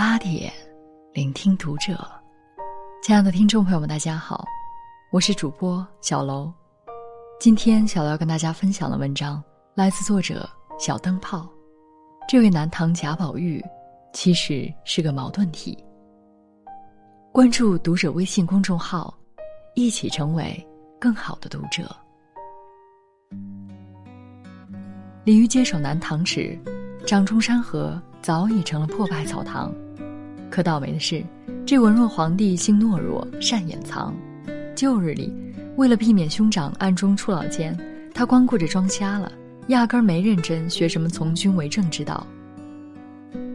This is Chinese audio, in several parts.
8点，聆听读者。亲爱的听众朋友们，大家好，我是主播小楼。今天小楼要跟大家分享的文章来自作者小灯泡。这位南唐贾宝玉其实是个矛盾体。关注读者微信公众号，一起成为更好的读者。李煜接手南唐时，掌中山河早已成了破败草堂。可倒霉的是，这文弱皇帝性懦弱，善掩藏。旧日里，为了避免兄长暗中出老奸，他光顾着装瞎了，压根儿没认真学什么从军为政之道。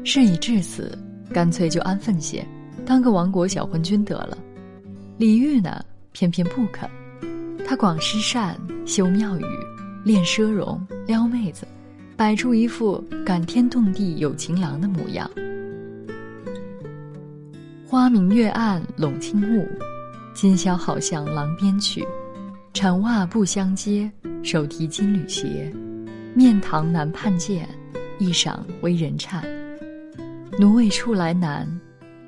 事已至此，干脆就安分些，当个亡国小混君得了。李煜呢，偏偏不肯。他广施善，修庙宇，练奢容，撩妹子，摆出一副感天动地有情郎的模样。花明月暗笼轻雾，今宵好向郎边去。产袜不相接，手提金缕鞋。面堂难判见，一晌为人颤。奴为处来难，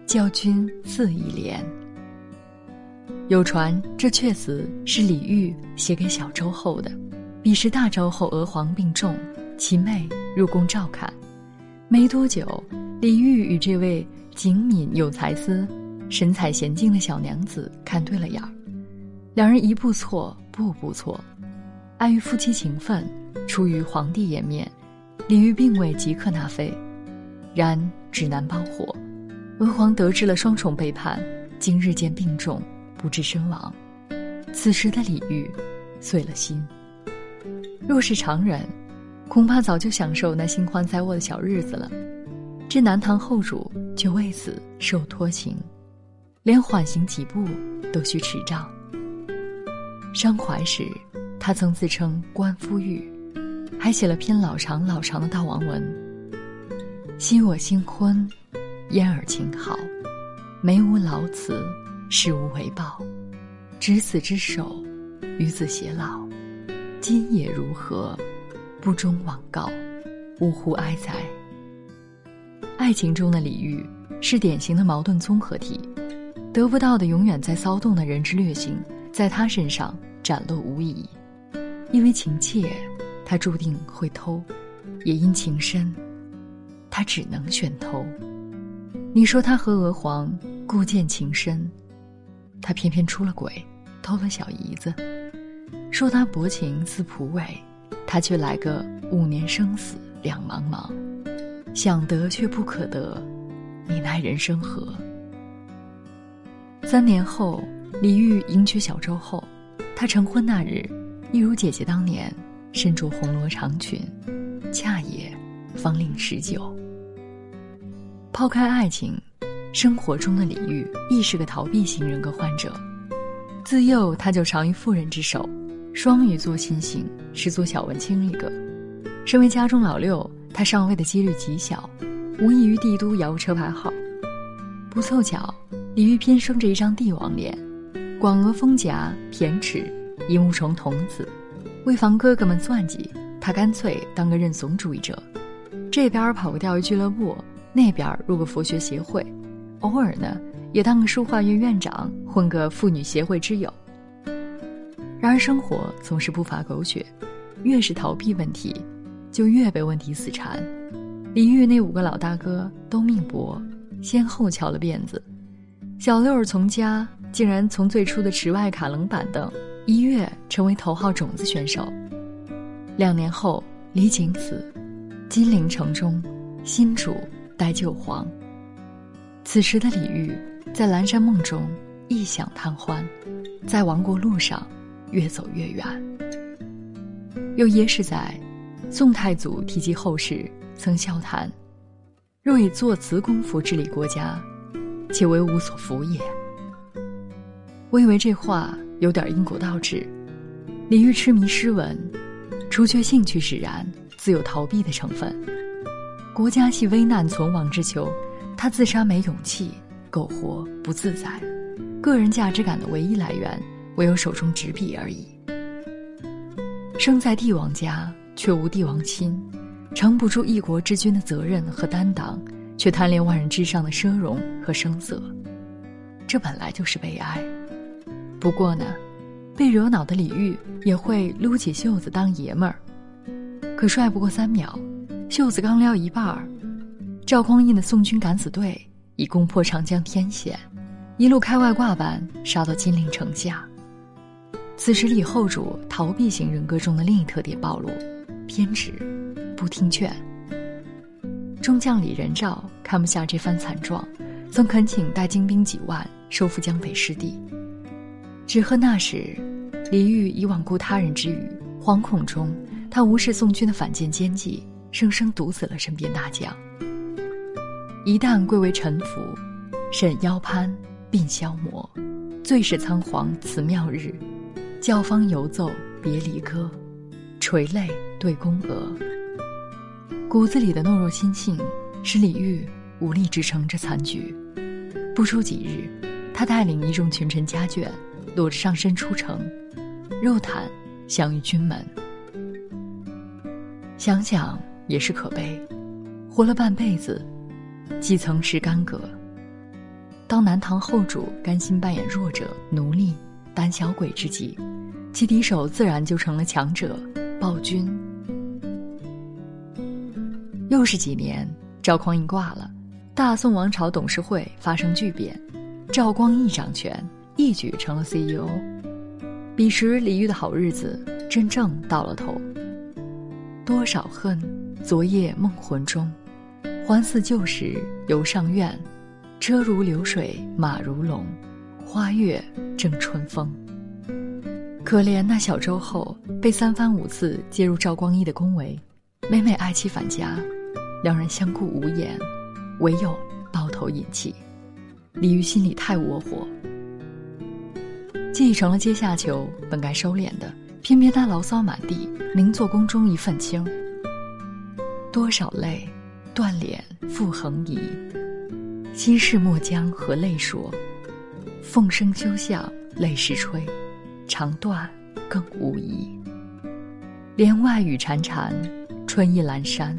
教君似一怜。有传这阙词是李煜写给小周后的。彼时大周后娥皇病重，其妹入宫照看。没多久，李煜与这位景敏有才思、神采娴静的小娘子看对了眼儿，两人一步错步步错。碍于夫妻情分，出于皇帝颜面，李煜并未即刻纳妃，然指南包火，娥皇得知了双重背叛，竟日渐病重，不治身亡。此时的李煜碎了心。若是常人，恐怕早就享受那新欢在握的小日子了，这南唐后主却为此受拖情，连缓行几步都需持杖。伤怀时，他曾自称观夫玉，还写了篇老长老长的悼亡文。昔我新婚，燕尔情好，梅无劳辞，事无为报，执子之手，与子偕老。今也如何，不忠枉告，呜呼哀哉。爱情中的李煜是典型的矛盾综合体，得不到的永远在骚动的人之劣行，在他身上展露无遗。因为情切，他注定会偷；也因情深，他只能选偷。你说他和娥皇故见情深，他偏偏出了轨，偷了小姨子；说他薄情似蒲苇，他却来个5年生死两茫茫。想得却不可得，你奈人生何？3年后，李煜迎娶小周后，他成婚那日，一如姐姐当年身着红罗长裙，恰也芳龄19。抛开爱情，生活中的李煜亦是个逃避型人格患者。自幼他就长于妇人之手，双鱼座心性，是做小文青一个。身为家中老六，他上位的几率极小，无异于帝都摇车牌号。不凑巧，李煜偏生着一张帝王脸，广额丰颊，偏齿，一目虫童子。为防哥哥们算计，他干脆当个认怂主义者，这边跑个钓鱼俱乐部，那边入个佛学协会，偶尔呢也当个书画院院长，混个妇女协会之友。然而生活总是不乏狗血，越是逃避问题，就越被问题死缠。李煜那5个老大哥都命薄，先后翘了辫子。小六儿从家竟然从最初的池外卡冷板凳，一跃成为头号种子选手。2年后，李璟死，金陵城中新主代旧皇。此时的李煜在蓝山梦中异想贪欢，在亡国路上越走越远。又也是在宋太祖提及后世，曾笑谈：若以做词功夫治理国家，且为无所服也。我以为这话有点因果倒置。李煜痴迷诗文，除却兴趣使然，自有逃避的成分。国家系危难存亡之秋，他自杀没勇气，苟活不自在。个人价值感的唯一来源，唯有手中纸笔而已。生在帝王家，却无帝王亲，承不住一国之君的责任和担当，却贪恋万人之上的奢荣和声色，这本来就是悲哀。不过呢，被惹恼的李煜也会撸起袖子当爷们儿，可帅不过3秒，袖子刚撩一半儿，赵匡胤的宋军敢死队已攻破长江天险，一路开外挂板杀到金陵城下。此时李后主逃避型人格中的另一特点暴露：偏执，不听劝。中将李仁照看不下这番惨状，曾恳请带精兵几万收复江北失地，只恨那时李煜已罔顾他人之语，惶恐中他无视宋军的反间奸计，生生毒死了身边大将。一旦归为臣服，沈腰攀鬓消磨，最是仓皇辞庙日，教坊游奏别离歌，垂泪对宫娥。骨子里的懦弱心性使李煜无力支撑这残局。不出几日，他带领一众群臣家眷裸着上身出城，肉袒降于军门。想想也是可悲，活了半辈子既曾识干戈。当南唐后主甘心扮演弱者、奴隶、胆小鬼之际，其敌手自然就成了强者、暴君。又是几年，赵匡胤挂了，大宋王朝董事会发生巨变，赵光义掌权，一举成了 CEO。 彼时李煜的好日子真正到了头。多少恨，昨夜梦魂中，还似旧时游上苑，车如流水马如龙，花月正春风。可怜那小周后被3番5次接入赵光义的宫闱，每每爱妻返家，两人相顾无言，唯有抱头饮泣。李煜心里太窝火，既已成了阶下囚，本该收敛的，偏偏他牢骚满地，宁做宫中一愤青。多少泪断脸复横移，心事莫将和泪说，凤声休向泪时吹，肠断更无疑。帘外雨潺潺，春意阑珊，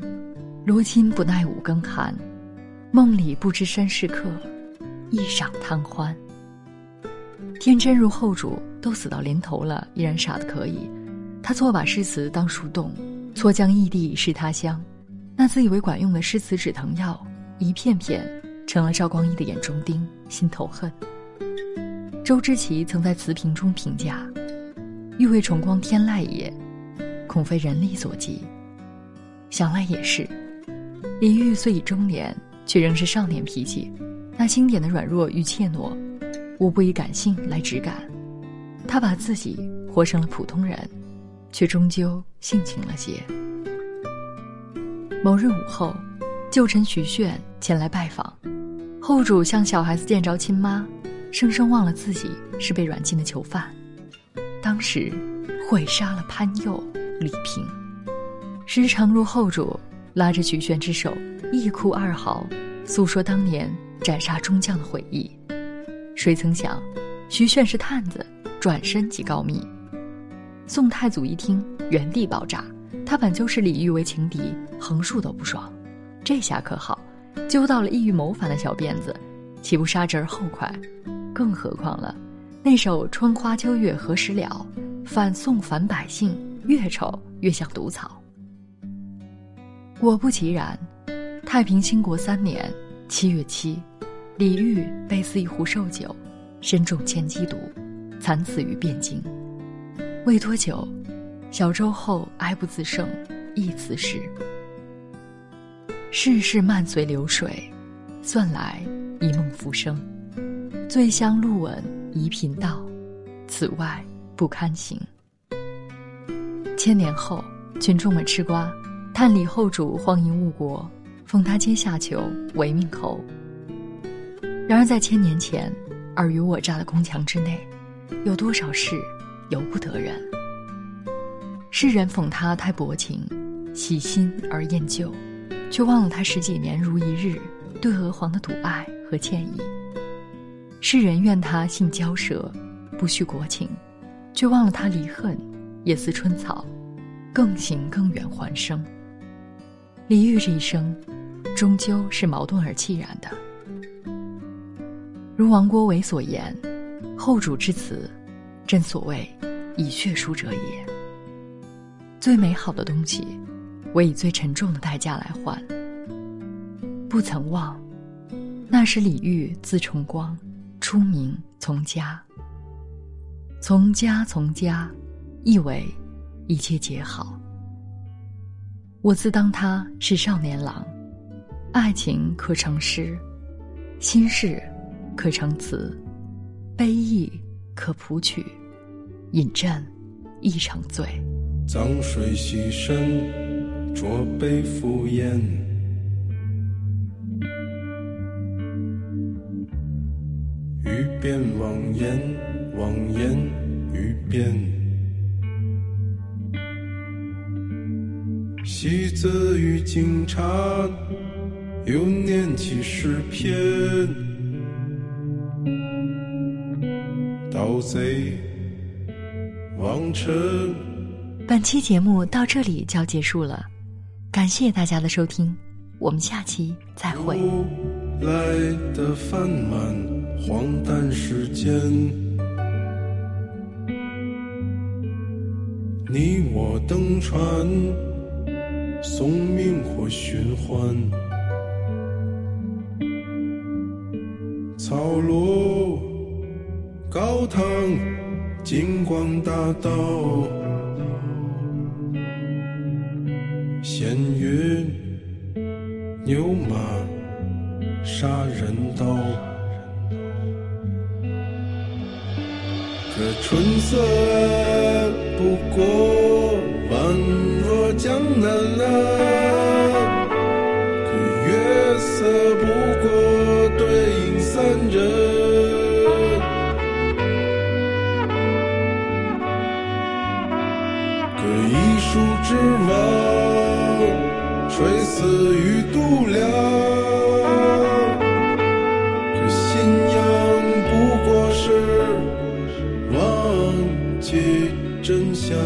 罗衾不耐五更寒，梦里不知身是客，一晌贪欢。天真如后主都死到临头了，依然傻得可以。他错把诗词当树洞，错将异地是他乡，那自以为管用的诗词止疼药，一片片成了赵光义的眼中钉、心头恨。周之奇曾在词评中评价：“欲为崇光天籁也，恐非人力所及。”想来也是，李煜虽已中年，却仍是少年脾气，那经典的软弱与怯懦，无不以感性来质感。他把自己活成了普通人，却终究性情了些。某日午后，旧臣徐铉前来拜访，后主像小孩子见着亲妈，生生忘了自己是被软禁的囚犯。当时会杀了潘佑、李平，时常如后主拉着徐铉之手，一哭二嚎，诉说当年斩杀中将的回忆。谁曾想徐铉是探子，转身即告密。宋太祖一听，原地爆炸。他本就是李煜为情敌，横竖都不爽，这下可好，揪到了意欲谋反的小辫子，岂不杀之而后快？更何况了那首《春花秋月何时了》，反宋反百姓，越丑越像毒草。果不其然，太平兴国3年7月7，李煜被赐一壶寿酒，身中千机毒，惨死于汴京。未多久，小周后哀不自胜，亦辞世。世事漫随流水，算来一梦浮生。醉乡路闻遗频道，此外不堪行。千年后，群众们吃瓜，叹李后主荒淫误国，封他阶下囚为命侯。然而在千年前，尔虞我诈的宫墙之内，有多少事由不得人。世人讽他太薄情，喜新而厌旧，却忘了他10几年如一日对娥皇的笃爱和歉意。世人怨他性骄奢，不恤国情，却忘了他离恨也似春草，更行更远还生。李煜这一生终究是矛盾而气然的。如王国维所言，后主之词，正所谓以血书者也。最美好的东西，我以最沉重的代价来换。不曾忘，那时李煜字重光，出名从家。从家从家，意为一切皆好。我自当他是少年郎，爱情可成诗，心事可成词，悲意可谱曲，饮鸩亦成醉。脏水洗身，浊杯敷衍，欲辨妄言，妄言欲辨，惜字与警察，又念起诗篇，盗贼王臣。本期节目到这里就要结束了，感谢大家的收听，我们下期再会。来的泛满荒诞时间，你我登船，送命或寻欢，草庐高堂，金光大道，闲云牛马，杀人刀，可春色不过宛若江南啊，可月色不过对影三人，树之王，垂死于度量。可信仰不过是忘记真相。